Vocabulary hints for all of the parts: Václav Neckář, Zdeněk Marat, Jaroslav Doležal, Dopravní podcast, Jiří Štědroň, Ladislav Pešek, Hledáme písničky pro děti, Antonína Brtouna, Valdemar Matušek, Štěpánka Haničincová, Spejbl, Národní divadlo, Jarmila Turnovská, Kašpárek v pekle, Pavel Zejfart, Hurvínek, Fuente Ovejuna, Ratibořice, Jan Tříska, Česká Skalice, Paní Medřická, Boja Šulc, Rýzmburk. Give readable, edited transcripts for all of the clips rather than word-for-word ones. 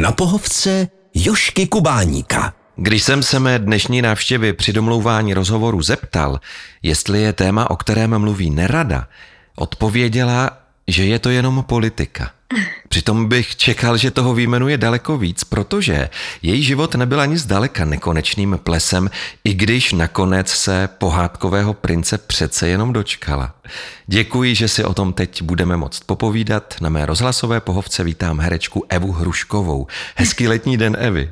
Na pohovce Jožky Kubáníka. Když jsem se mé dnešní návštěvy při domlouvání rozhovoru zeptal, jestli je téma, o kterém mluví, nerada, odpověděla, že je to jenom politika. Přitom bych čekal, že toho výjmenuje daleko víc, protože její život nebyl ani zdaleka nekonečným plesem, i když nakonec se pohádkového prince přece jenom dočkala. Děkuji, že si o tom teď budeme moct popovídat. Na mé rozhlasové pohovce vítám herečku Evu Hruškovou. Hezký letní den, Evi.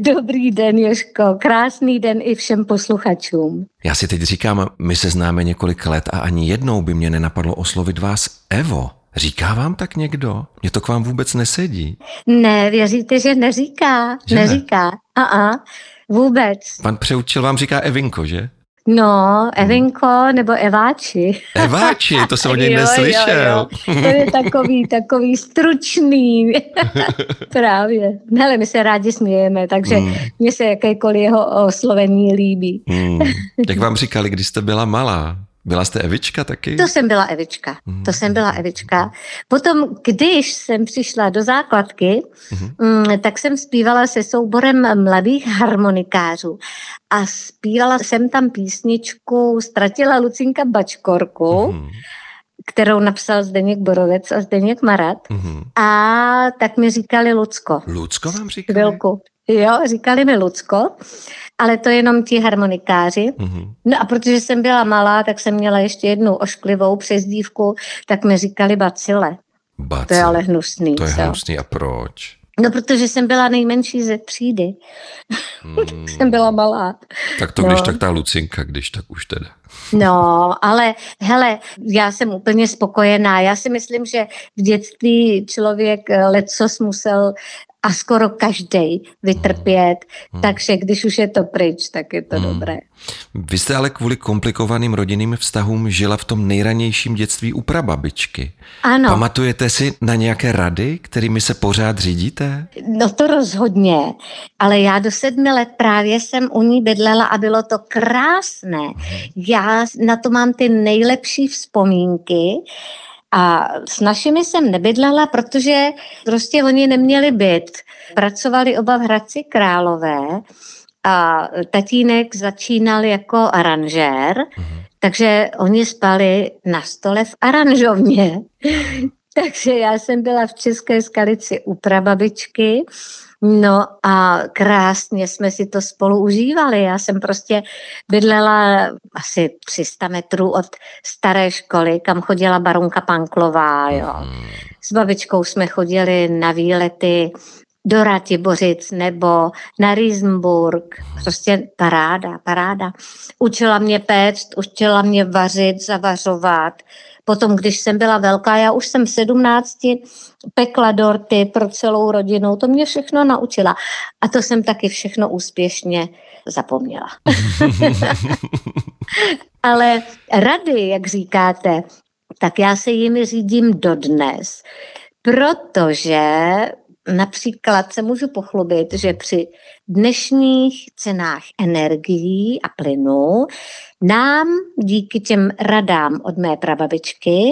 Dobrý den, Jožko. Krásný den i všem posluchačům. Já si teď říkám, my se známe několik let a ani jednou by mě nenapadlo oslovit vás Evo. Říká vám tak někdo? Mně to k vám vůbec nesedí. Ne, věříte, že neříká. Že neříká. Vůbec. Pan Přeučil vám říká Evinko, že? No, Evinko nebo Eváči. Eváči, to jsem o něj neslyšel. Jo. To je takový stručný. Právě. Hele, my se rádi smějeme, takže mně se jakékoliv jeho oslovení líbí. Jak vám říkali, když jste byla malá? Byla jste Evička taky? To jsem byla Evička. Potom, když jsem přišla do základky, tak jsem zpívala se souborem mladých harmonikářů. A zpívala jsem tam písničku Ztratila Lucinka bačkorku, kterou napsal Zdeněk Borovec a Zdeněk Marat. A tak mi říkali Lucko. Lucko vám říkali? Chvilku. Jo, říkali mi Lucko, ale to jenom ti harmonikáři. No a protože jsem byla malá, tak jsem měla ještě jednu ošklivou přezdívku, tak mi říkali Bacile. To je ale hnusný. To je hnusný, a proč? No, protože jsem byla nejmenší ze třídy. Jsem byla malá. Tak to když tak ta Lucinka, když tak už teda. No, ale hele, já jsem úplně spokojená. Já si myslím, že v dětství člověk lecos musel a skoro každej vytrpět, takže když už je to pryč, tak je to dobré. Vy jste ale kvůli komplikovaným rodinným vztahům žila v tom nejranějším dětství u prababičky. Ano. Pamatujete si na nějaké rady, kterými se pořád řídíte? No to rozhodně, ale já do 7 let právě jsem u ní bydlela a bylo to krásné. Já na to mám ty nejlepší vzpomínky. A s našimi jsem nebydlela, protože prostě oni neměli byt. Pracovali oba v Hradci Králové a tatínek začínal jako aranžér, takže oni spali na stole v aranžovně. Takže já jsem byla v České Skalici u prababičky, no a krásně jsme si to spolu užívali. Já jsem prostě bydlela asi 300 metrů od staré školy, kam chodila baronka Panklová, jo. S babičkou jsme chodili na výlety do Ratibořic nebo na Rýzmburk. Prostě paráda. Učila mě péct, učila mě vařit, zavařovat. Potom, když jsem byla velká, já už jsem v 17 pekla dorty pro celou rodinu. To mě všechno naučila. A to jsem taky všechno úspěšně zapomněla. Ale rady, jak říkáte, tak já se jimi řídím dodnes. Protože například se můžu pochlubit, že při dnešních cenách energií a plynu nám díky těm radám od mé prababičky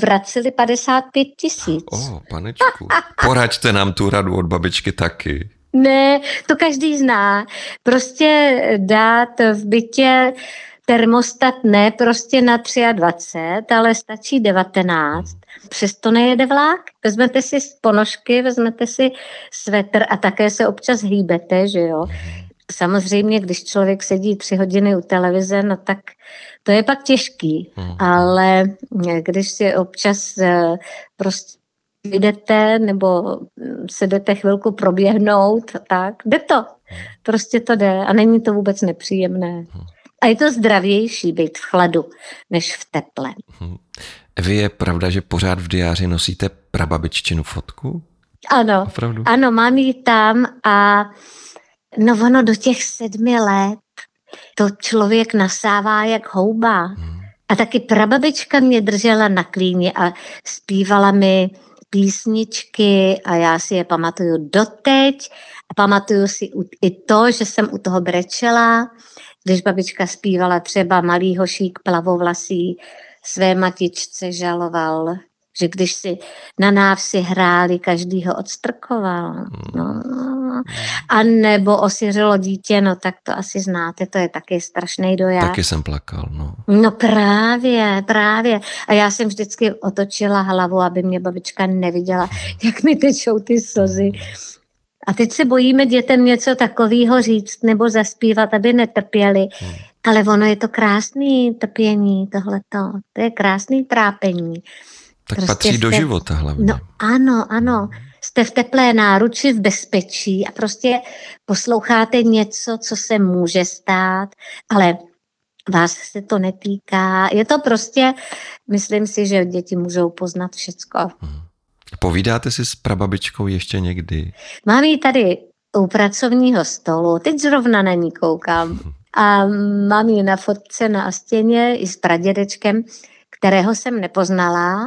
vraceli 55 000. Panečku, poraďte nám tu radu od babičky taky. Ne, to každý zná. Prostě dát v bytě termostat ne prostě na 23, ale stačí 19. Přesto nejede vlák. Vezmete si ponožky, vezmete si svetr a také se občas hýbete, že jo. Samozřejmě, když člověk sedí 3 hodiny u televize, no tak to je pak těžký. Ale když si občas prostě jdete nebo se jdete chvilku proběhnout, tak jde to. Prostě to jde a není to vůbec nepříjemné. A je to zdravější být v chladu, než v teple. Evi, je pravda, že pořád v diáři nosíte prababiččinu fotku? Ano, opravdu? Ano, mám ji tam a no ono do těch 7 let to člověk nasává jak houba. A taky prababička mě držela na klíně a zpívala mi písničky a já si je pamatuju doteď. A pamatuju si i to, že jsem u toho brečela, když babička zpívala třeba Malý hošík plavovlasý své matičce žaloval, že když si na návsi hráli, každý ho odstrkoval. No. A nebo osiřelo dítě, no tak to asi znáte, to je taky strašný dojem. Taky jsem plakal, no. No právě. A já jsem vždycky otočila hlavu, aby mě babička neviděla, jak mi tečou ty slzy. A teď se bojíme dětem něco takového říct nebo zaspívat, aby netrpěli. Ale ono je to krásný trpění, tohleto. To je krásný trápení. Tak prostě patří do života hlavně. No ano. Jste v teplé náruči, v bezpečí a prostě posloucháte něco, co se může stát, ale vás se to netýká. Je to prostě, myslím si, že děti můžou poznat všecko. Povídáte si s prababičkou ještě někdy? Mám ji tady u pracovního stolu, teď zrovna na ní koukám. A mám ji na fotce na stěně i s pradědečkem, kterého jsem nepoznala,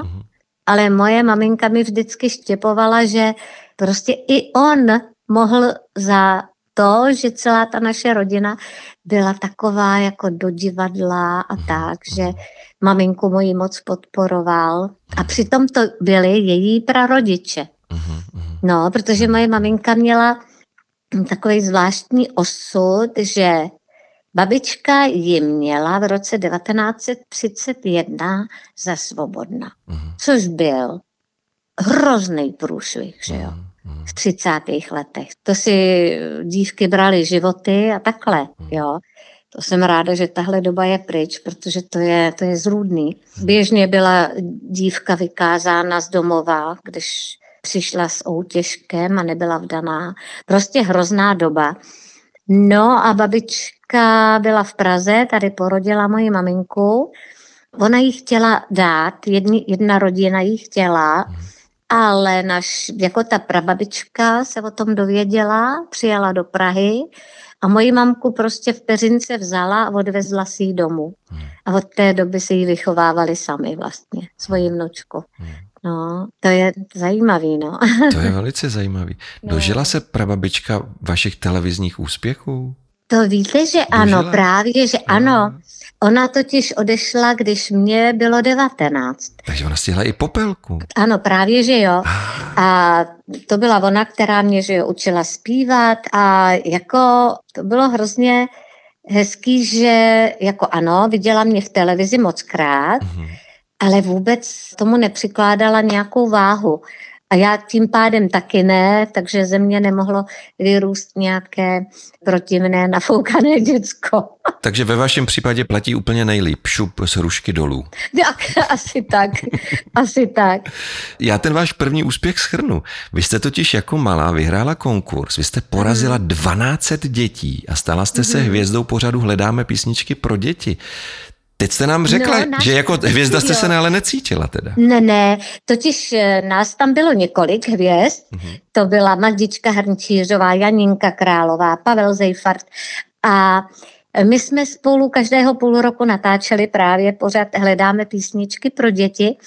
ale moje maminka mi vždycky štěpovala, že prostě i on mohl za to, že celá ta naše rodina byla taková jako do divadla a tak, že maminku moji moc podporoval. A přitom to byly její prarodiče. No, protože moje maminka měla takový zvláštní osud, že babička ji měla v roce 1931 za svobodna, což byl hrozný průšvih, že jo, v 30. letech. To si dívky brali životy a takhle, jo. To jsem ráda, že tahle doba je pryč, protože to je zrůdný. Běžně byla dívka vykázána z domova, když přišla s outěžkem a nebyla vdaná. Prostě hrozná doba. No a babička byla v Praze, tady porodila moji maminku. Ona jí chtěla dát, jedna rodina jí chtěla, ale jako ta prababička se o tom dověděla, přijela do Prahy a moji mamku prostě v peřince vzala a odvezla si ji domů. A od té doby si ji vychovávali sami vlastně, svoji vnučku. No, to je zajímavý, no. To je velice zajímavý. Dožila se prababička vašich televizních úspěchů? To víte, že ano, právě, že ano. Ona totiž odešla, když mě bylo 19. Takže ona stihla i Popelku. Ano, právě, že jo. A to byla ona, která mě, že jo, učila zpívat a jako to bylo hrozně hezký, že jako ano, viděla mě v televizi mockrát, ale vůbec tomu nepřikládala nějakou váhu. A já tím pádem taky ne, takže ze mě nemohlo vyrůst nějaké protivné, nafoukané děcko. Takže ve vašem případě platí úplně nejlíp šup z hrušky dolů. Asi tak. Já ten váš první úspěch shrnu. Vy jste totiž jako malá vyhrála konkurs, vy jste porazila 1200 dětí a stala jste se hvězdou pořadu Hledáme písničky pro děti. Teď jste nám řekla, že jako hvězda jste se ale necítila teda. Ne, totiž nás tam bylo několik hvězd. To byla Magdička Hrnčířová, Janinka Králová, Pavel Zejfart. A my jsme spolu každého půl roku natáčeli právě pořád Hledáme písničky pro děti.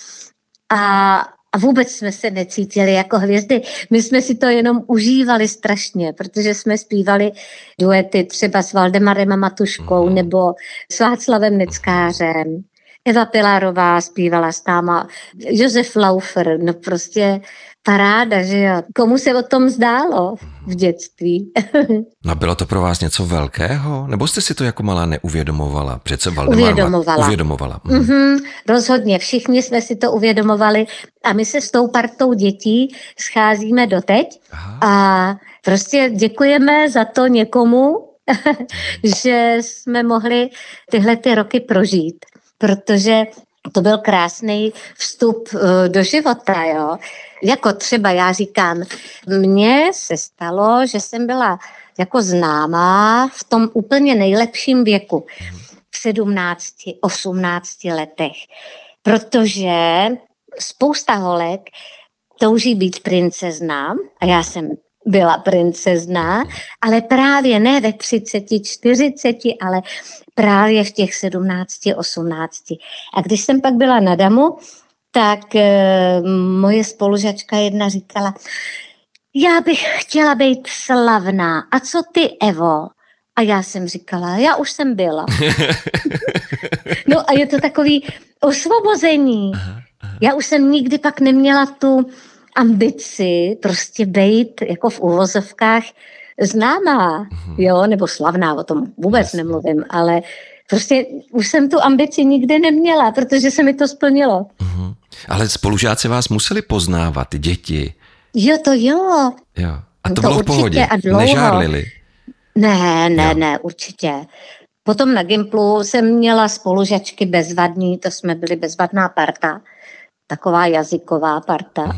A vůbec jsme se necítili jako hvězdy. My jsme si to jenom užívali strašně, protože jsme zpívali duety třeba s Valdemarem Matuškou nebo s Václavem Neckářem. Eva Pilarová zpívala s náma, Josef Laufer, no prostě paráda, že jo. Komu se o tom zdálo v dětství? No bylo to pro vás něco velkého? Nebo jste si to jako malá neuvědomovala? Přece Valdemar uvědomovala. Rozhodně, všichni jsme si to uvědomovali a my se s tou partou dětí scházíme doteď. A prostě děkujeme za to někomu, že jsme mohli tyhle ty roky prožít. Protože to byl krásný vstup do života, jo. Jako třeba já říkám, mně se stalo, že jsem byla jako známá v tom úplně nejlepším věku, v 17, 18 letech, protože spousta holek touží být princezna a já jsem byla princezna, ale právě ne ve 30, 40, ale právě v těch 17, 18. A když jsem pak byla na Damu, tak moje spolužačka jedna říkala, já bych chtěla být slavná. A co ty, Evo? A já jsem říkala, já už jsem byla. No a je to takový osvobození. Já už jsem nikdy pak neměla tu ambici prostě být jako v uvozovkách známá, jo, nebo slavná, o tom vůbec nemluvím, ale prostě už jsem tu ambici nikdy neměla, protože se mi to splnilo. Uhum. Ale spolužáci vás museli poznávat, děti. Jo, to jo. Jo. A to bylo v pohodě, nežárlili. Ne, určitě. Potom na Gimplu jsem měla spolužačky bezvadní, to jsme byli bezvadná parta, taková jazyková parta.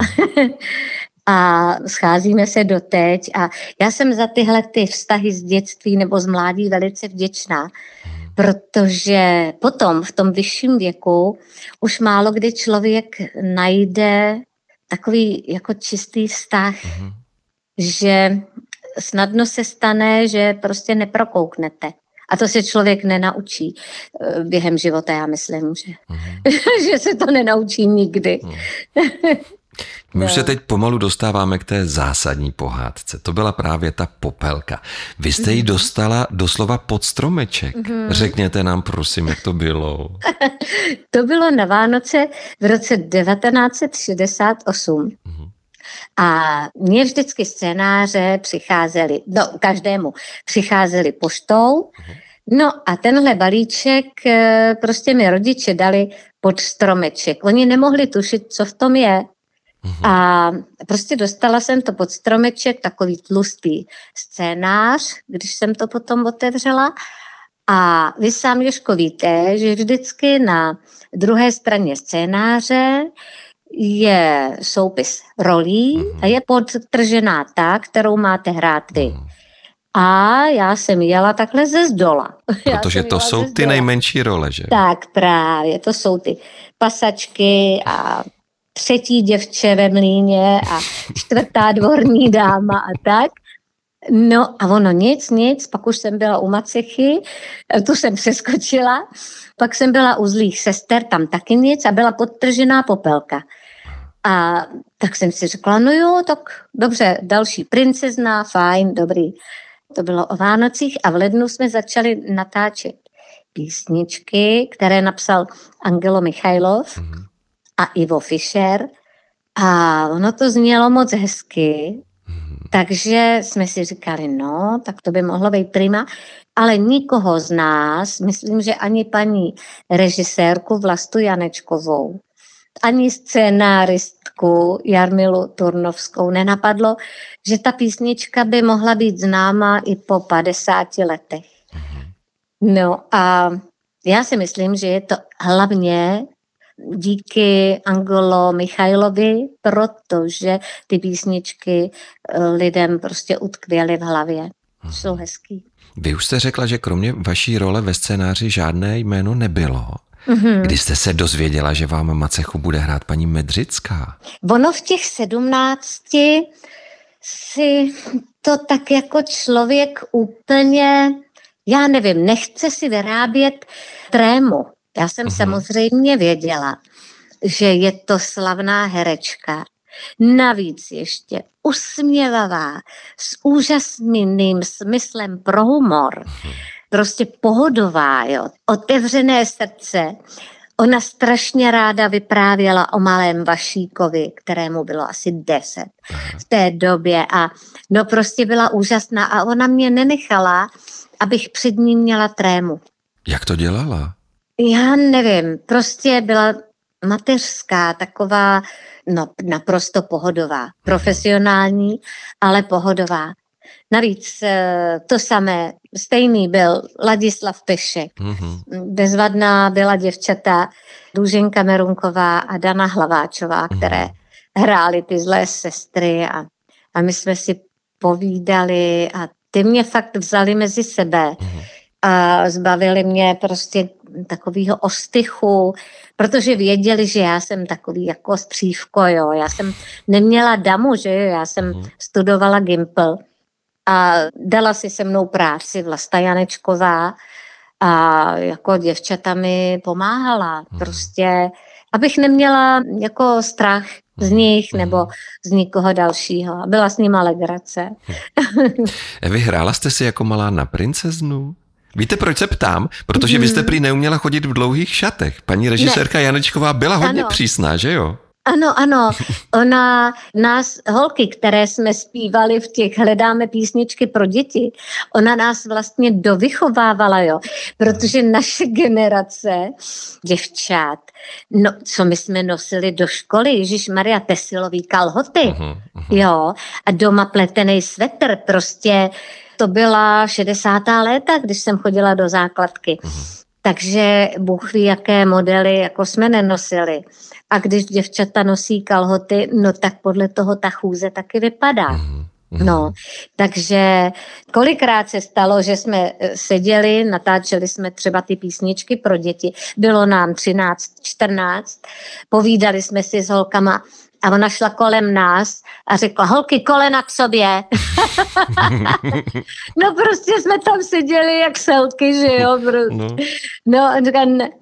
A scházíme se doteď a já jsem za tyhle ty vztahy z dětství nebo z mládí velice vděčná, protože potom v tom vyšším věku už málo kdy člověk najde takový jako čistý vztah, že snadno se stane, že prostě neprokouknete. A to se člověk nenaučí během života, já myslím, že se to nenaučí nikdy. My už se teď pomalu dostáváme k té zásadní pohádce. To byla právě ta Popelka. Vy jste ji dostala doslova pod stromeček. Řekněte nám, prosím, jak to bylo. To bylo na Vánoce v roce 1968. A mně vždycky scénáře přicházely, no každému, přicházely poštou. No a tenhle balíček prostě mi rodiče dali pod stromeček. Oni nemohli tušit, co v tom je. A prostě dostala jsem to pod stromeček, takový tlustý scénář, když jsem to potom otevřela. A vy sám, Jožko, víte, že vždycky na druhé straně scénáře je soupis rolí a je podtržená ta, kterou máte hrát vy. A já jsem jela takhle ze zdola. Protože to jsou ty nejmenší role, že? Tak právě, to jsou ty pasačky a třetí děvče ve mlýně a čtvrtá dvorní dáma a tak. No a ono nic, pak už jsem byla u Macichy, tu jsem přeskočila, pak jsem byla u Zlých sester, tam taky nic a byla podtržená Popelka. A tak jsem si řekla, no jo, tak dobře, další princezna, fajn, dobrý. To bylo o Vánocích a v lednu jsme začali natáčet písničky, které napsal Angelo Michaylov a Ivo Fischer a ono to znělo moc hezky. Takže jsme si říkali, no, tak to by mohlo být prima, ale nikoho z nás, myslím, že ani paní režisérku Vlastu Janečkovou, ani scénáristku Jarmilu Turnovskou nenapadlo, že ta písnička by mohla být známá i po 50 letech. No a já si myslím, že je to hlavně díky Angelo Michaylovi, protože ty písničky lidem prostě utkvěly v hlavě. Jsou hezký. Vy už jste řekla, že kromě vaší role ve scénáři žádné jméno nebylo. Kdy jste se dozvěděla, že vám Macechu bude hrát paní Medřická? Ono v těch 17 si to tak jako člověk úplně, já nevím, nechce si vyrábět trému. Já jsem samozřejmě věděla, že je to slavná herečka. Navíc ještě usměvavá, s úžasným smyslem pro humor. Prostě pohodová, jo. Otevřené srdce. Ona strašně ráda vyprávěla o malém Vašíkovi, kterému bylo asi 10 v té době. A no prostě byla úžasná a ona mě nenechala, abych před ní měla trému. Jak to dělala? Já nevím, prostě byla mateřská, taková, no naprosto pohodová, profesionální, ale pohodová. Navíc to samé, stejný byl Ladislav Pešek, bezvadná byla děvčata Důženka Merunková a Dana Hlaváčová, které hrály ty Zlé sestry a my jsme si povídali a ty mě fakt vzali mezi sebe. A zbavili mě prostě takového ostychu, protože věděli, že já jsem takový jako střívko, jo. Já jsem neměla damu, že jo, já jsem studovala Gimpl a dala si se mnou práci Vlasta Janečková a jako děvčata mi pomáhala prostě, abych neměla jako strach z nich nebo z nikoho dalšího. Byla s nima legrace. Vy hrála jste si jako malá na princeznu? Víte, proč se ptám? Protože vy jste prý neuměla chodit v dlouhých šatech. Paní režisérka Janečková byla hodně přísná, že jo? Ano, ano. Ona nás, holky, které jsme zpívali v těch Hledáme písničky pro děti, ona nás vlastně dovychovávala, jo. Protože naše generace děvčat, no, co my jsme nosili do školy, ježišmarja, tesilový kalhoty, jo. A doma pletený svetr, prostě to byla 60. léta, když jsem chodila do základky. Takže Bůh ví, jaké modely jako jsme nenosili. A když děvčata nosí kalhoty, no tak podle toho ta chůze taky vypadá. No, takže kolikrát se stalo, že jsme seděli, natáčeli jsme třeba ty písničky pro děti. Bylo nám 13, 14, povídali jsme si s holkama a ona šla kolem nás a řekla, holky, kolena k sobě. No prostě jsme tam seděli jak selky, že jo? No,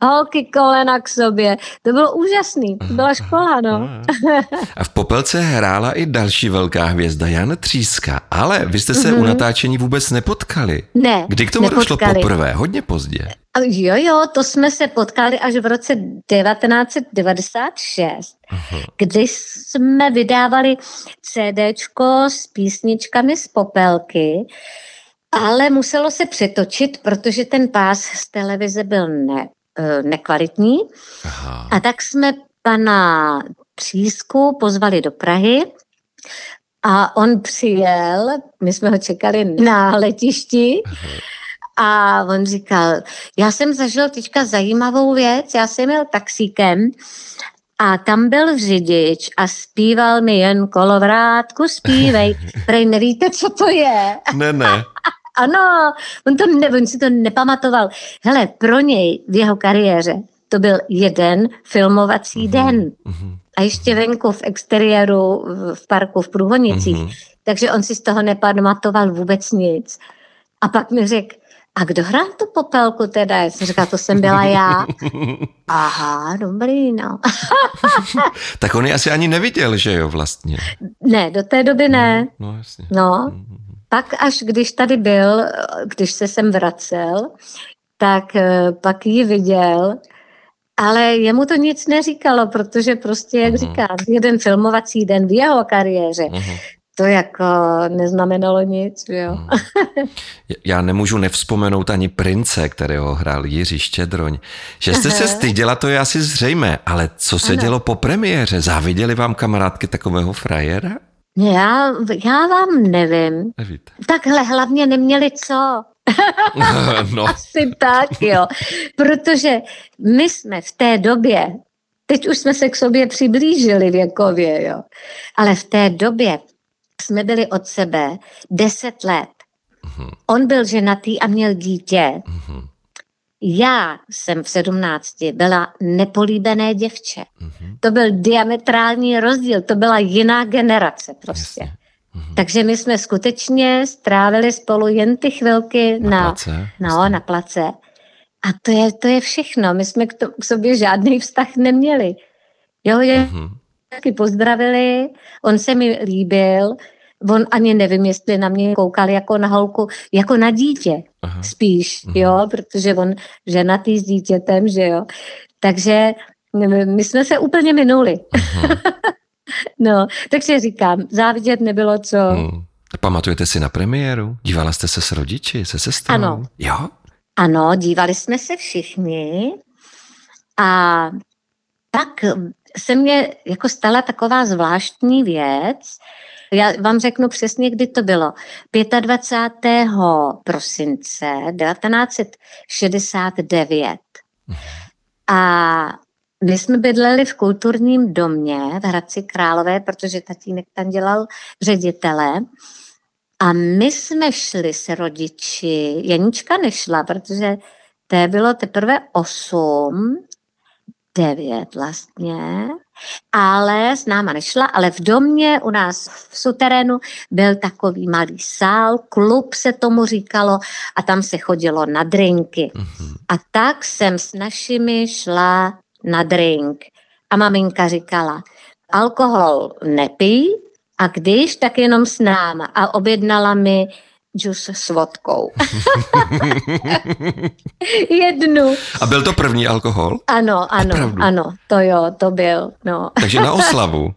holky, kolena k sobě. To bylo úžasný, to byla škola, no. A v Popelce hrála i další velká hvězda, Jan Tříska, ale vy jste se u natáčení vůbec nepotkali. Ne, kdy k tomu došlo poprvé, hodně pozdě. Jo, to jsme se potkali až v roce 1996, kdy jsme vydávali CDčko s písničkami z Popelky, ale muselo se přetočit, protože ten pás z televize byl nekvalitní. Aha. A tak jsme pana Třísku pozvali do Prahy a on přijel, my jsme ho čekali na letišti. Aha. A on říkal, já jsem zažil teďka zajímavou věc, já jsem jel taxíkem a tam byl řidič a zpíval mi Jen kolovrátku zpívej, prej nevíte, co to je. Ne. Ano, on si to nepamatoval. Hele, pro něj v jeho kariéře to byl jeden filmovací den. A ještě venku v exteriéru, v parku, v Průhonicích. Takže on si z toho nepamatoval vůbec nic. A pak mi řekl, a kdo hrál tu Popelku teda? Já jsem říkala, to jsem byla já. Aha, dobrý, no. Tak on ji asi ani neviděl, že jo, vlastně? Ne, do té doby ne. No, jasně. No, pak až když tady byl, když se sem vracel, tak pak ji viděl, ale jemu to nic neříkalo, protože prostě, jak říkám, jeden filmovací den v jeho kariéře, to jako neznamenalo nic, jo. Já nemůžu nevzpomenout ani Prince, kterého hrál Jiří Štědroň. Že jste se styděla, to je asi zřejmé, ale co se dělo po premiéře? Záviděli vám kamarádky takového frajera? Já vám nevím. Nevíte. Takhle hlavně neměli co. No. Asi tak, jo. Protože my jsme v té době, teď už jsme se k sobě přiblížili věkově, jo. Ale v té době jsme byli od sebe 10 let. On byl ženatý a měl dítě. Já jsem v 17 byla nepolíbené děvče. To byl diametrální rozdíl, to byla jiná generace prostě. Takže my jsme skutečně strávili spolu jen ty chvilky na place. A to je všechno, my jsme k sobě žádný vztah neměli. Jo, taky pozdravili, on se mi líbil, on ani nevím, jestli na mě koukal jako na holku, jako na dítě spíš, jo, protože on ženatý s dítětem, že jo. Takže my jsme se úplně minuli. No, takže říkám, závidět nebylo co. Pamatujete si na premiéru? Dívala jste se s rodiči, se sestrou? Ano. Jo? Ano, dívali jsme se všichni a tak se mě jako stala taková zvláštní věc. Já vám řeknu přesně, kdy to bylo. 25. prosince 1969. A my jsme bydleli v kulturním domě v Hradci Králové, protože tatínek tam dělal ředitele. A my jsme šli s rodiči. Janička nešla, protože té bylo teprve 9 vlastně, ale s náma nešla, ale v domě u nás v suterénu byl takový malý sál, klub se tomu říkalo a tam se chodilo na drinky. A tak jsem s našimi šla na drink a maminka říkala, alkohol nepij a když, tak jenom s náma a objednala mi džus s vodkou. Jednu. A byl to první alkohol? Ano, opravdu? Ano, to jo, to byl. No. Takže na oslavu.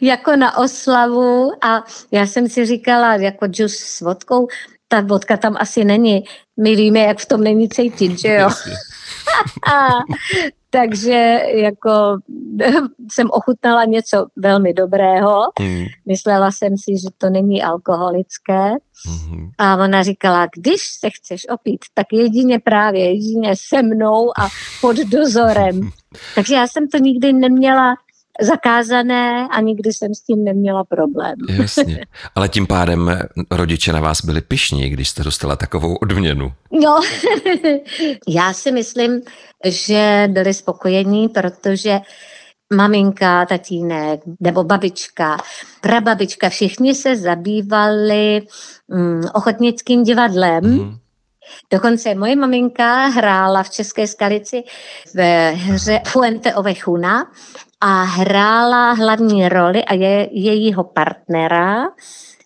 Jako na oslavu a já jsem si říkala, jako džus s vodkou, ta vodka tam asi není. My víme, jak v tom není cítit, že jo? Takže jako jsem ochutnala něco velmi dobrého. Myslela jsem si, že to není alkoholické. A ona říkala, když se chceš opít, tak jedině se mnou a pod dozorem. Takže já jsem to nikdy neměla zakázané a nikdy jsem s tím neměla problém. Jasně. Ale tím pádem rodiče na vás byli pyšní, když jste dostala takovou odměnu. No, já si myslím, že byli spokojení, protože maminka, tatínek nebo babička, prababička, všichni se zabývali ochotnickým divadlem. Dokonce moje maminka hrála v České Skalici ve hře Fuente Ovejuna a hrála hlavní roli a jejího partnera,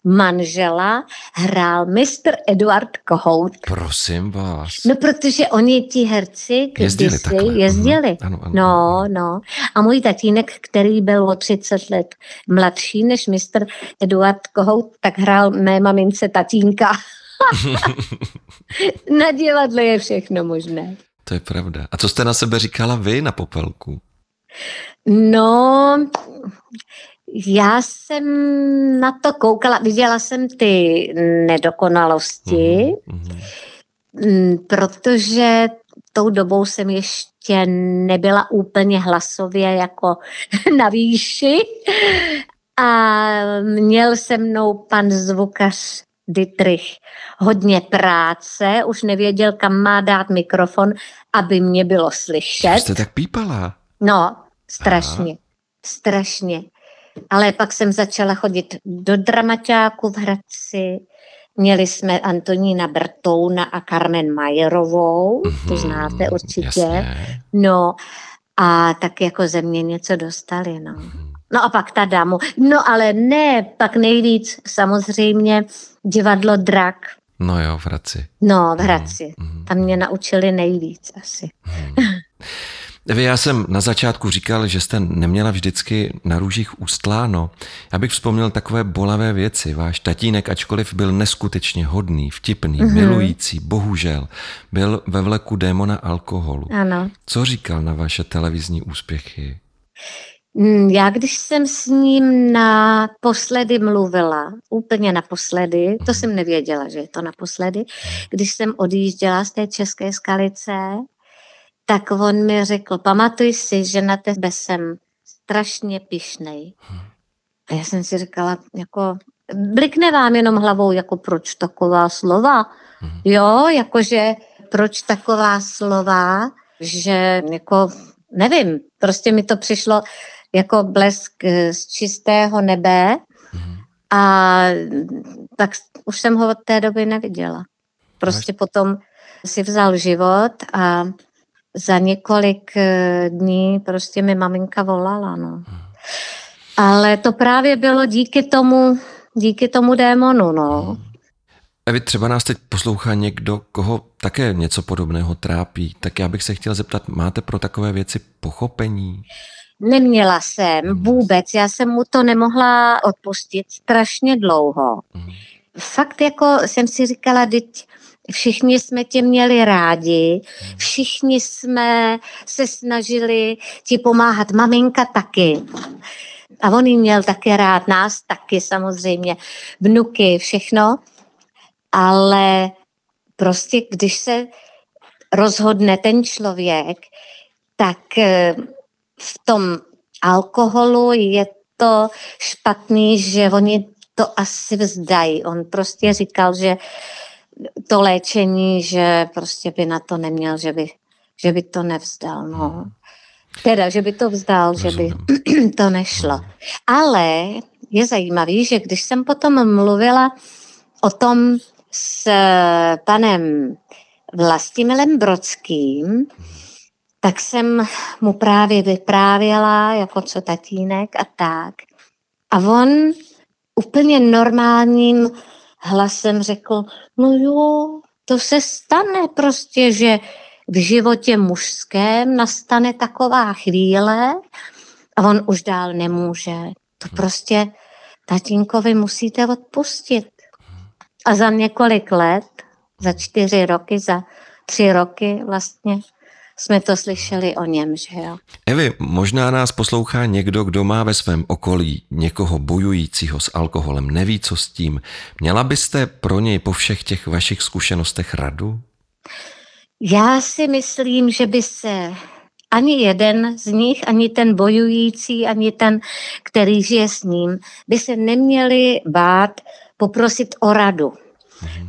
manžela, hrál mistr Eduard Kohout. Prosím vás. No, protože oni ti herci jezdili. Ano. No. A můj tatínek, který byl o 30 let mladší než mistr Eduard Kohout, tak hrál mé mamince tatínka. Na divadle je všechno možné. To je pravda. A co jste na sebe říkala vy na Popelku? No, já jsem na to koukala, viděla jsem ty nedokonalosti, protože tou dobou jsem ještě nebyla úplně hlasově jako na výši a měl se mnou pan zvukař Dietrich hodně práce, už nevěděl, kam má dát mikrofon, aby mě bylo slyšet. Jste tak pípala. No, strašně. Ale pak jsem začala chodit do dramaťáku v Hradci. Měli jsme Antonína Brtouna a Carmen Majerovou, to znáte určitě. Jasně. No a tak jako ze mě něco dostali, no. No a pak ta dámu. No ale ne, pak nejvíc samozřejmě divadlo Drak. No jo, v Hradci. Tam mě naučili nejvíc asi. Já jsem na začátku říkal, že jste neměla vždycky na růžích ustláno. Já bych vzpomněl takové bolavé věci. Váš tatínek, ačkoliv byl neskutečně hodný, vtipný, milující, bohužel, byl ve vleku démona alkoholu. Ano. Co říkal na vaše televizní úspěchy? Já když jsem s ním naposledy mluvila, úplně naposledy, to jsem nevěděla, že je to naposledy, když jsem odjížděla z té České Skalice, tak on mi řekl, pamatuj si, že na tebe jsem strašně pyšnej. A já jsem si říkala, jako, blikne vám jenom hlavou, jako proč taková slova? Jo, jakože proč taková slova, že jako, nevím, prostě mi to přišlo jako blesk z čistého nebe a tak už jsem ho od té doby neviděla. Prostě potom si vzal život a za několik dní prostě mi maminka volala, no. Ale to právě bylo díky tomu démonu, no. A vy třeba nás teď poslouchá někdo, koho také něco podobného trápí, tak já bych se chtěla zeptat, máte pro takové věci pochopení? Neměla jsem vůbec, já jsem mu to nemohla odpustit strašně dlouho. Fakt jako jsem si říkala, teď všichni jsme tě měli rádi, všichni jsme se snažili ti pomáhat, maminka taky. A on jí měl taky rád, nás taky samozřejmě, vnuky, všechno. Ale prostě, když se rozhodne ten člověk, tak v tom alkoholu je to špatný, že oni to asi vzdají. On prostě říkal, že to léčení, že prostě by na to neměl, že by to nevzdal. No. Teda, že by to vzdal, že by to nešlo. Ale je zajímavý, že když jsem potom mluvila o tom s panem Vlastimilem Brodským, tak jsem mu právě vyprávěla, jako co tatínek a tak. A on úplně normálním hlasem řekl, no jo, to se stane prostě, že v životě mužském nastane taková chvíle a on už dál nemůže. To prostě tatínkovi musíte odpustit. A za několik let, za 4 roky, za 3 roky vlastně, jsme to slyšeli o něm, že jo. Evi, možná nás poslouchá někdo, kdo má ve svém okolí někoho bojujícího s alkoholem, neví, co s tím. Měla byste pro něj po všech těch vašich zkušenostech radu? Já si myslím, že by se ani jeden z nich, ani ten bojující, ani ten, který žije s ním, by se neměli bát poprosit o radu,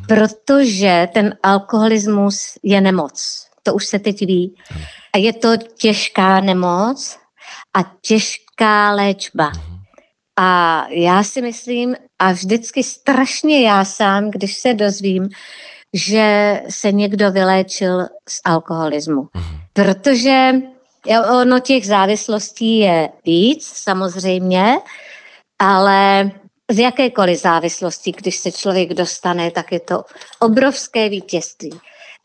protože ten alkoholismus je nemoc. To už se teď ví. A je to těžká nemoc a těžká léčba. A já si myslím, a vždycky strašně já sám, když se dozvím, že se někdo vyléčil z alkoholismu. Protože ono těch závislostí je víc, samozřejmě, ale z jakékoliv závislosti, když se člověk dostane, tak je to obrovské vítězství.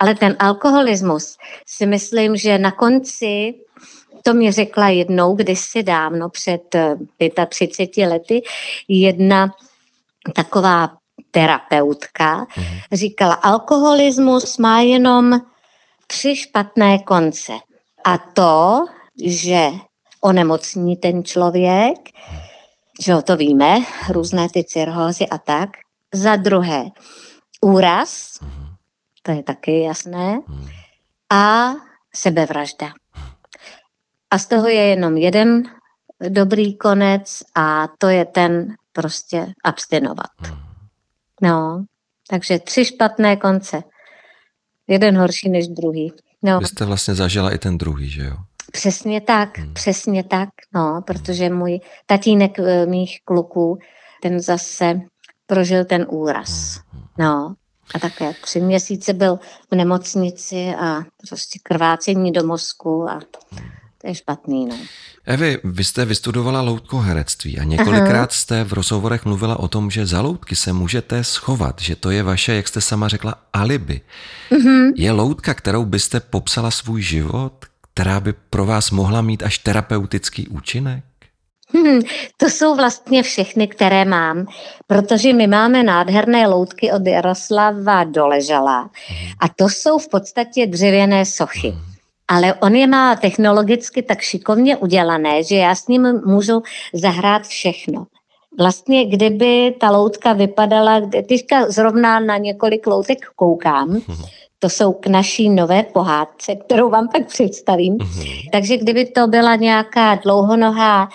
Ale ten alkoholismus, si myslím, že na konci, to mi řekla jednou, kdysi dávno, před 35 lety, jedna taková terapeutka říkala, alkoholismus má jenom 3 špatné konce. A to, že onemocní ten člověk, že to víme, různé ty cirhózy a tak. Za druhé, úraz, to je taky jasné, a sebevražda. A z toho je jenom jeden dobrý konec a to je ten prostě abstinovat. No, takže 3 špatné konce. Jeden horší než druhý. No. Vy jste vlastně zažila i ten druhý, že jo? Přesně tak, přesně tak, no, protože můj tatínek mých kluků, ten zase prožil ten úraz, no. A také 3 měsíce byl v nemocnici a prostě krvácení do mozku a to je špatný, no. Evi, vy jste vystudovala loutkoherectví a několikrát jste v rozhovorech mluvila o tom, že za loutky se můžete schovat, že to je vaše, jak jste sama řekla, alibi. Je loutka, kterou byste popsala svůj život, která by pro vás mohla mít až terapeutický účinek? To jsou vlastně všechny, které mám, protože my máme nádherné loutky od Jaroslava Doležala a to jsou v podstatě dřevěné sochy. Ale on je má technologicky tak šikovně udělané, že já s ním můžu zahrát všechno. Vlastně, kdyby ta loutka vypadala, teďka zrovna na několik loutek koukám, to jsou k naší nové pohádce, kterou vám pak představím. Takže kdyby to byla nějaká dlouhonohá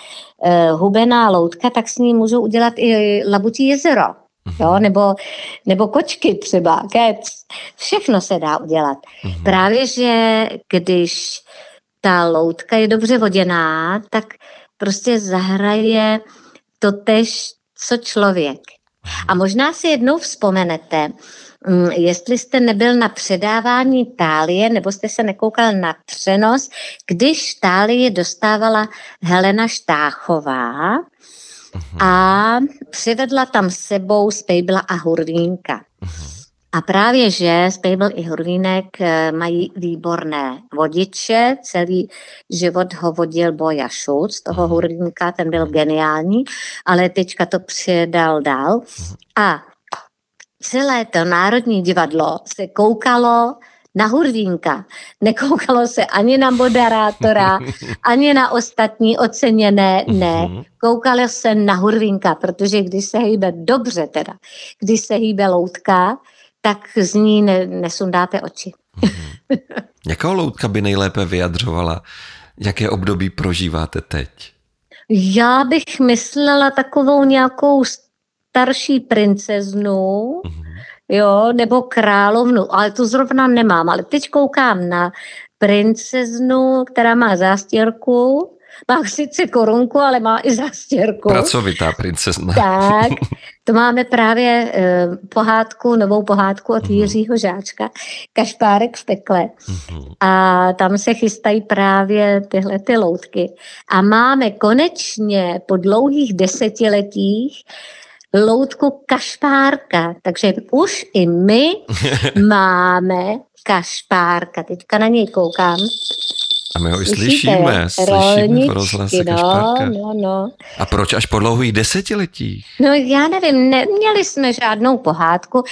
hubená loutka, tak s ní můžu udělat i labutí jezero, jo? Nebo kočky třeba, kec. Všechno se dá udělat. Právě, že když ta loutka je dobře voděná, tak prostě zahraje to tež, co člověk. A možná si jednou vzpomenete, jestli jste nebyl na předávání Tálie, nebo jste se nekoukal na přenos, když Tálii dostávala Helena Štáchová a přivedla tam s sebou Spejbla a Hurvínka. A právě, že Spejbl i Hurvínek mají výborné vodiče, celý život ho vodil Boja Šulc, toho Hurvínka, ten byl geniální, ale teďka to předal dál. A celé to Národní divadlo se koukalo na Hurvínka. Nekoukalo se ani na moderátora, ani na ostatní oceněné, ne. Koukalo se na Hurvínka, protože když se hýbe dobře teda, když se hýbe loutka, tak z ní nesundáte oči. Jaká loutka by nejlépe vyjadřovala? Jaké období prožíváte teď? Já bych myslela takovou nějakou starší princeznu, jo, nebo královnu, ale to zrovna nemám, ale teď koukám na princeznu, která má zástěrku, má sice korunku, ale má i zástěrku. Pracovitá princezna. Tak, to máme právě pohádku, novou pohádku od Jiřího Žáčka, Kašpárek v pekle. A tam se chystají právě tyhle ty loutky. A máme konečně po dlouhých desetiletích loutku kašpárka, takže už i my máme kašpárka. Teďka na něj koukám. A my ho i slyšíme v rozhlase kašpárka. No. A proč až po dlouhých desetiletích? No já nevím, neměli jsme žádnou pohádku,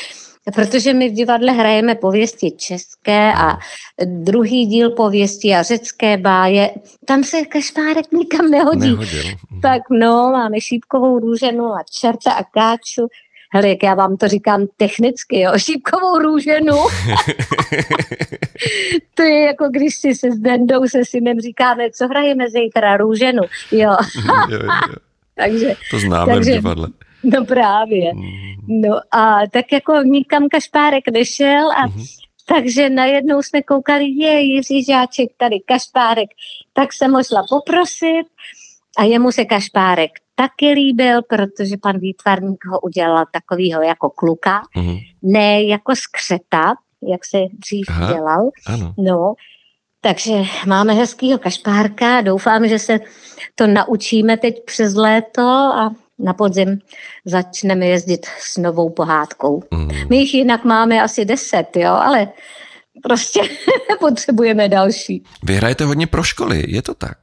protože my v divadle hrajeme pověsti české a druhý díl pověsti a řecké báje. Tam se kašpárek nikam nehodil. Tak no, máme šípkovou růženu a čerta a káču. Hele, jak já vám to říkám technicky, jo, šípkovou růženu. To je jako když si se Zdendou, se synem říkáme, co hrajeme zítra, růženu, jo. Takže, to známe v divadle. No právě. No a tak jako nikam kašpárek nešel a takže najednou jsme koukali, Jiří Žáček, tady kašpárek, tak jsem ho šla poprosit a jemu se kašpárek taky líbil, protože pan výtvarník ho udělal takovýho jako kluka, ne jako skřeta, jak se dřív dělal. Ano. No, takže máme hezkýho kašpárka, doufám, že se to naučíme teď přes léto a na podzim začneme jezdit s novou pohádkou. My jich jinak máme asi 10, jo, ale prostě potřebujeme další. Vy hrajete hodně pro školy, je to tak?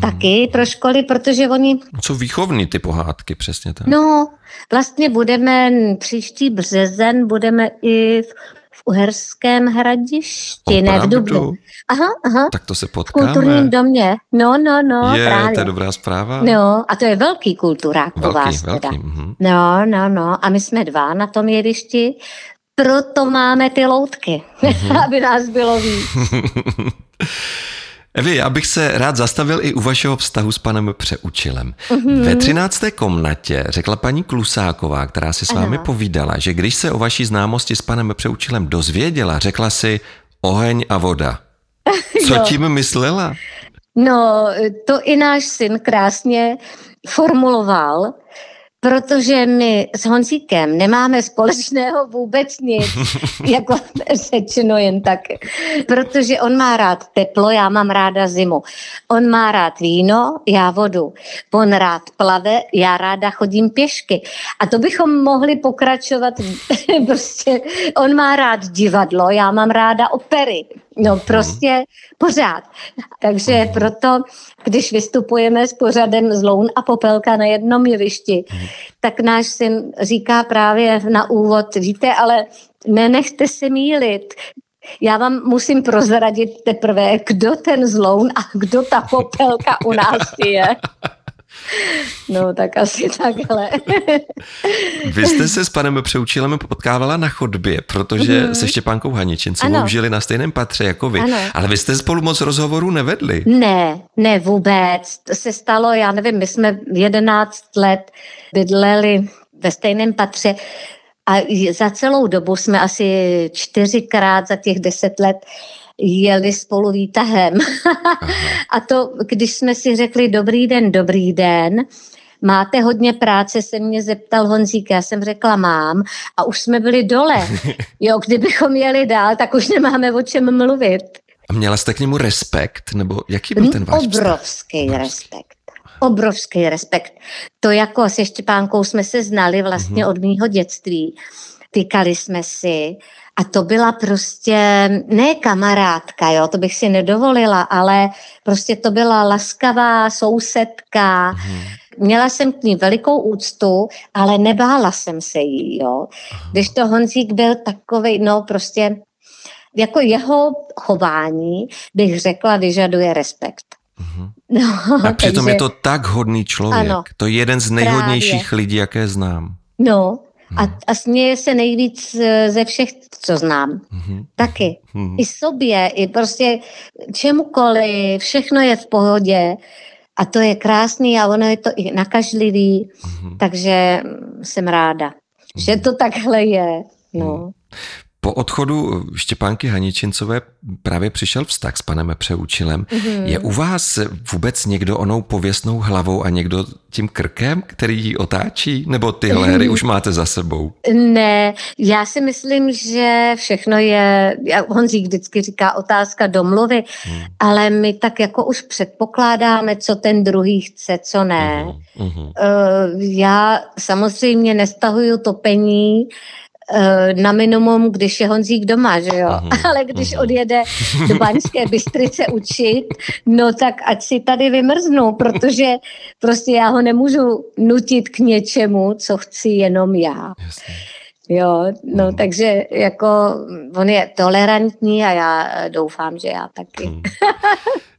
Taky pro školy, protože oni... Co výchovní ty pohádky, přesně tak. No, vlastně budeme příští březen, budeme i v Uherském Hradišti, ne v Dubnu. Aha. Tak to se potkáme. V kulturním domě. No, je, právě. To je dobrá zpráva. No, a to je velký kulturák u vás. Velký. No. A my jsme 2 na tom jevišti, proto máme ty loutky, aby nás bylo víc. Evi, já bych se rád zastavil i u vašeho vztahu s panem Přeučilem. Ve 13. komnatě řekla paní Klusáková, která si s vámi povídala, že když se o vaší známosti s panem Přeučilem dozvěděla, řekla si oheň a voda. Co tím myslela? No, to i náš syn krásně formuloval, protože my s Honzíkem nemáme společného vůbec nic, jako řečeno jen tak. Protože on má rád teplo, já mám ráda zimu. On má rád víno, já vodu. On rád plave, já ráda chodím pěšky. A to bychom mohli pokračovat. Prostě on má rád divadlo, já mám ráda opery. No prostě pořád. Takže proto, když vystupujeme s pořadem Zloun a Popelka na jednom jevišti, tak náš syn říká právě na úvod, víte, ale nenechte se mýlit. Já vám musím prozradit teprve, kdo ten Zloun a kdo ta Popelka u nás je. No, tak asi takhle. Vy jste se s panem Přeučilem potkávala na chodbě, protože se Štěpánkou Haničincovou žili na stejném patře jako vy. Ano. Ale vy jste spolu moc rozhovorů nevedli. Ne vůbec. To se stalo, já nevím, my jsme 11 let bydleli ve stejném patře a za celou dobu jsme asi 4krát za těch 10 let jeli spolu výtahem. A to, když jsme si řekli dobrý den, máte hodně práce, se mě zeptal Honzík, já jsem řekla mám a už jsme byli dole. Jo, kdybychom jeli dál, tak už nemáme o čem mluvit. A měla jste k němu respekt, nebo jaký byl ten váš vztah? Obrovský respekt. To jako se Štěpánkou jsme se znali vlastně od mýho dětství. Tykali jsme si a to byla prostě, ne kamarádka, jo, to bych si nedovolila, ale prostě to byla laskavá sousedka. Měla jsem k ní velikou úctu, ale nebála jsem se jí, jo. Když to Honzík byl takovej, no prostě, jako jeho chování, bych řekla, vyžaduje respekt. No, a přitom takže, je to tak hodný člověk. Ano, to je jeden z nejhodnějších lidí, jaké znám. No, a směje se nejvíc ze všech, co znám. Taky. I sobě, i prostě čemukoliv, všechno je v pohodě. A to je krásný a ono je to i nakažlivý. Takže jsem ráda, že to takhle je. No. Po odchodu Štěpánky Haničincové právě přišel vztah s panem Přeučilem. Mm-hmm. Je u vás vůbec někdo onou pověstnou hlavou a někdo tím krkem, který ji otáčí? Nebo tyhle hry už máte za sebou? Ne, já si myslím, že všechno je, Honzík vždycky říká, otázka domluvy, ale my tak jako už předpokládáme, co ten druhý chce, co ne. Mm-hmm. Já samozřejmě nestahuju topení, na minimum, když je Honzík doma, že jo, ale když odjede do Baňské Bystrice učit, no tak ať si tady vymrznu, protože prostě já ho nemůžu nutit k něčemu, co chci jenom já. Jasně. Jo, no takže jako on je tolerantní a já doufám, že já taky.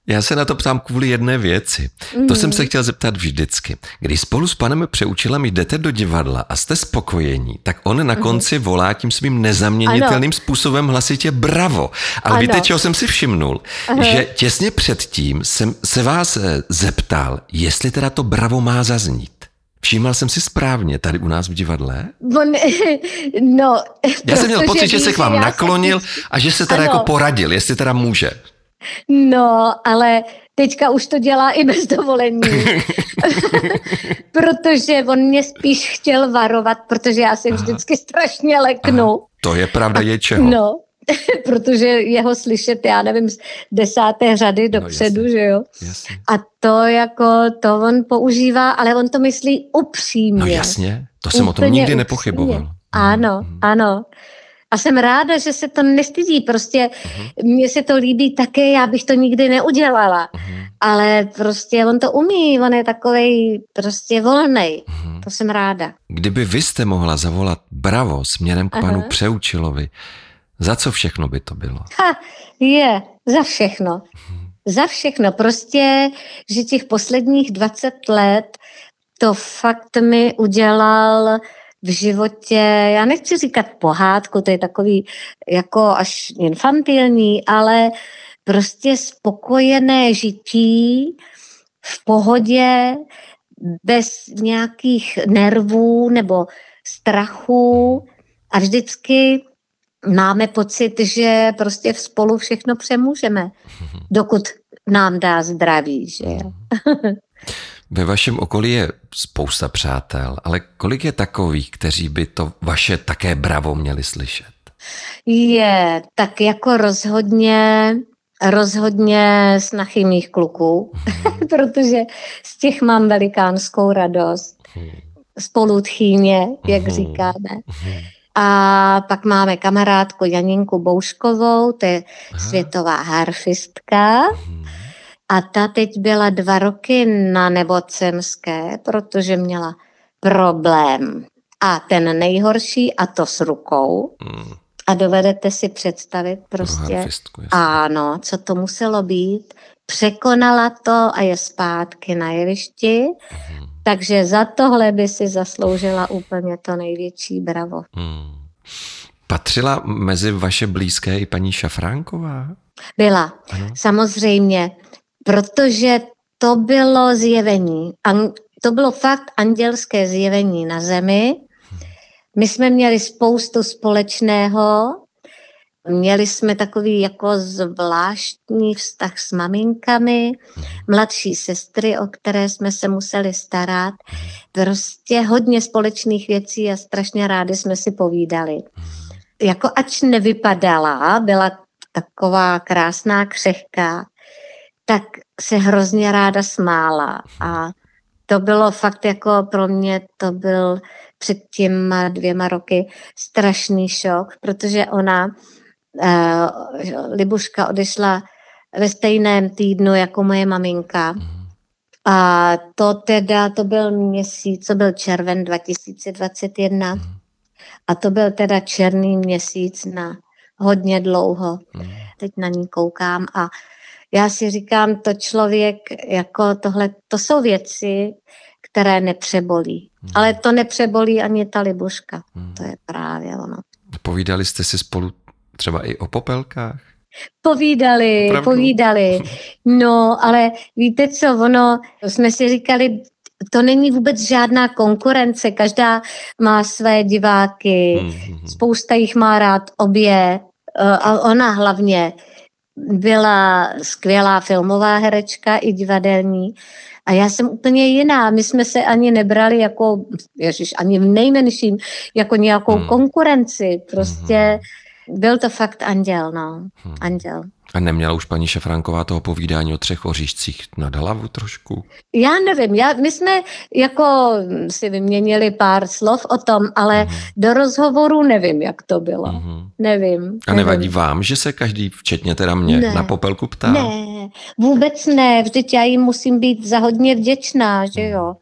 Já se na to ptám kvůli jedné věci. To jsem se chtěl zeptat vždycky. Když spolu s panem Přeučilem jdete do divadla a jste spokojení, tak on na konci volá tím svým nezaměnitelným způsobem hlasitě bravo. Ale víte, čeho jsem si všimnul? Že těsně předtím jsem se vás zeptal, jestli teda to bravo má zaznít. Všímal jsem si správně tady u nás v divadle? Já jsem měl pocit, že se k vám naklonil a že se teda jako poradil, jestli teda může. No, ale teďka už to dělá i bez dovolení, protože on mě spíš chtěl varovat, protože já se vždycky strašně leknu. Aha, to je pravda, je čeho? No, protože jeho slyšet, já nevím, z 10. řady dopředu, no, že jo? Jasně. A to jako, to on používá, ale on to myslí upřímně. No jasně, to jsem o tom nikdy upřímně nepochyboval. Ano, ano. A jsem ráda, že se to nestydí, prostě mně se to líbí také, já bych to nikdy neudělala, ale prostě on to umí, on je takovej prostě volnej, to jsem ráda. Kdyby vy jste mohla zavolat bravo směrem k panu Přeučilovi, za co všechno by to bylo? Za všechno. Za všechno, prostě, že těch posledních 20 let to fakt mi udělal v životě, já nechci říkat pohádku, to je takový jako až infantilní, ale prostě spokojené žití, v pohodě, bez nějakých nervů nebo strachu a vždycky máme pocit, že prostě spolu všechno přemůžeme, dokud nám dá zdraví, že jo. Ve vašem okolí je spousta přátel, ale kolik je takových, kteří by to vaše také bravo měli slyšet? Je, tak jako rozhodně snachy mých kluků, protože z těch mám velikánskou radost. Spolutchýně, jak říkáme. A pak máme kamarádku Janinku Bouškovou, to je světová harfistka. A ta teď byla 2 roky na Nebocemské, protože měla problém. A ten nejhorší, a to s rukou. A dovedete si představit prostě, ano, co to muselo být. Překonala to a je zpátky na jevišti. Takže za tohle by si zasloužila úplně to největší bravo. Patřila mezi vaše blízké i paní Šafránková? Byla, samozřejmě. Protože to bylo zjevení, to bylo fakt andělské zjevení na zemi. My jsme měli spoustu společného, měli jsme takový jako zvláštní vztah s maminkami, mladší sestry, o které jsme se museli starat. Prostě hodně společných věcí a strašně rádi jsme si povídali. Jako ač nevypadala, byla taková krásná, křehká, tak se hrozně ráda smála a to bylo fakt jako pro mě, to byl před těma 2 roky strašný šok, protože ona, Libuška odešla ve stejném týdnu jako moje maminka a to byl měsíc, to byl červen 2021 a to byl teda černý měsíc na hodně dlouho. Teď na ní koukám a já si říkám, to člověk, jako tohle, to jsou věci, které nepřebolí. Ale to nepřebolí ani ta Libuška. To je právě ono. Povídali jste si spolu třeba i o Popelkách? Povídali. No, ale víte co, jsme si říkali, to není vůbec žádná konkurence, každá má své diváky, spousta jich má rád obě a ona hlavně byla skvělá filmová herečka i divadelní. A já jsem úplně jiná. My jsme se ani nebrali jako, ani v nejmenším, jako nějakou konkurenci. Prostě byl to fakt anděl, no. Anděl. A neměla už paní Šafránková toho povídání o třech oříšcích nad hlavu trošku? Já nevím. My jsme jako si vyměnili pár slov o tom, ale do rozhovoru nevím, jak to bylo. Nevím. A nevadí vám, že se každý, včetně teda mě, na Popelku ptá? Ne, vůbec ne. Vždyť já jim musím být za hodně vděčná, že jo?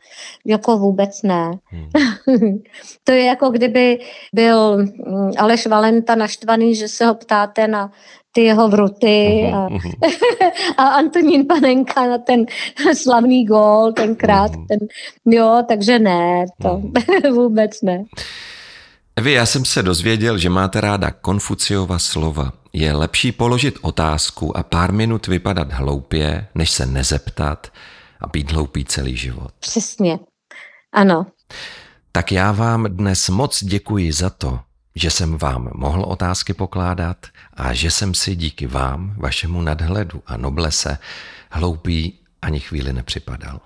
Jako vůbec ne. To je jako kdyby byl Aleš Valenta naštvaný, že se ho ptáte na ty jeho vruty a Antonín Panenka na ten slavný gól, tenkrát. Takže ne, to vůbec ne. Evi, já jsem se dozvěděl, že máte ráda Konfuciova slova. Je lepší položit otázku a pár minut vypadat hloupě, než se nezeptat a být hloupý celý život. Přesně, ano. Tak já vám dnes moc děkuji za to, že jsem vám mohl otázky pokládat a že jsem si díky vám, vašemu nadhledu a noblese, hloupý ani chvíli nepřipadal.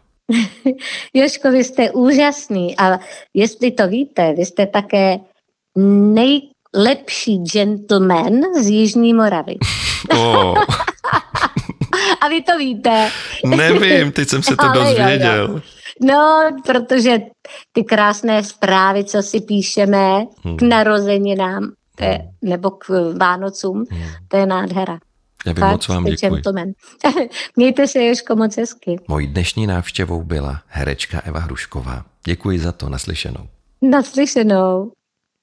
Jožko, vy jste úžasný a jestli to víte, vy jste také nejlepší gentleman z Jižní Moravy. Oh. A vy to víte. Nevím, teď jsem se to dozvěděl. Jo. No, protože ty krásné zprávy, co si píšeme k narozeninám nebo k Vánocům, to je nádhera. Já bych moc vám děkuji. Mějte se, Jožko, moc hezky. Mojí dnešní návštěvou byla herečka Eva Hrušková. Děkuji za to, naslyšenou. Naslyšenou.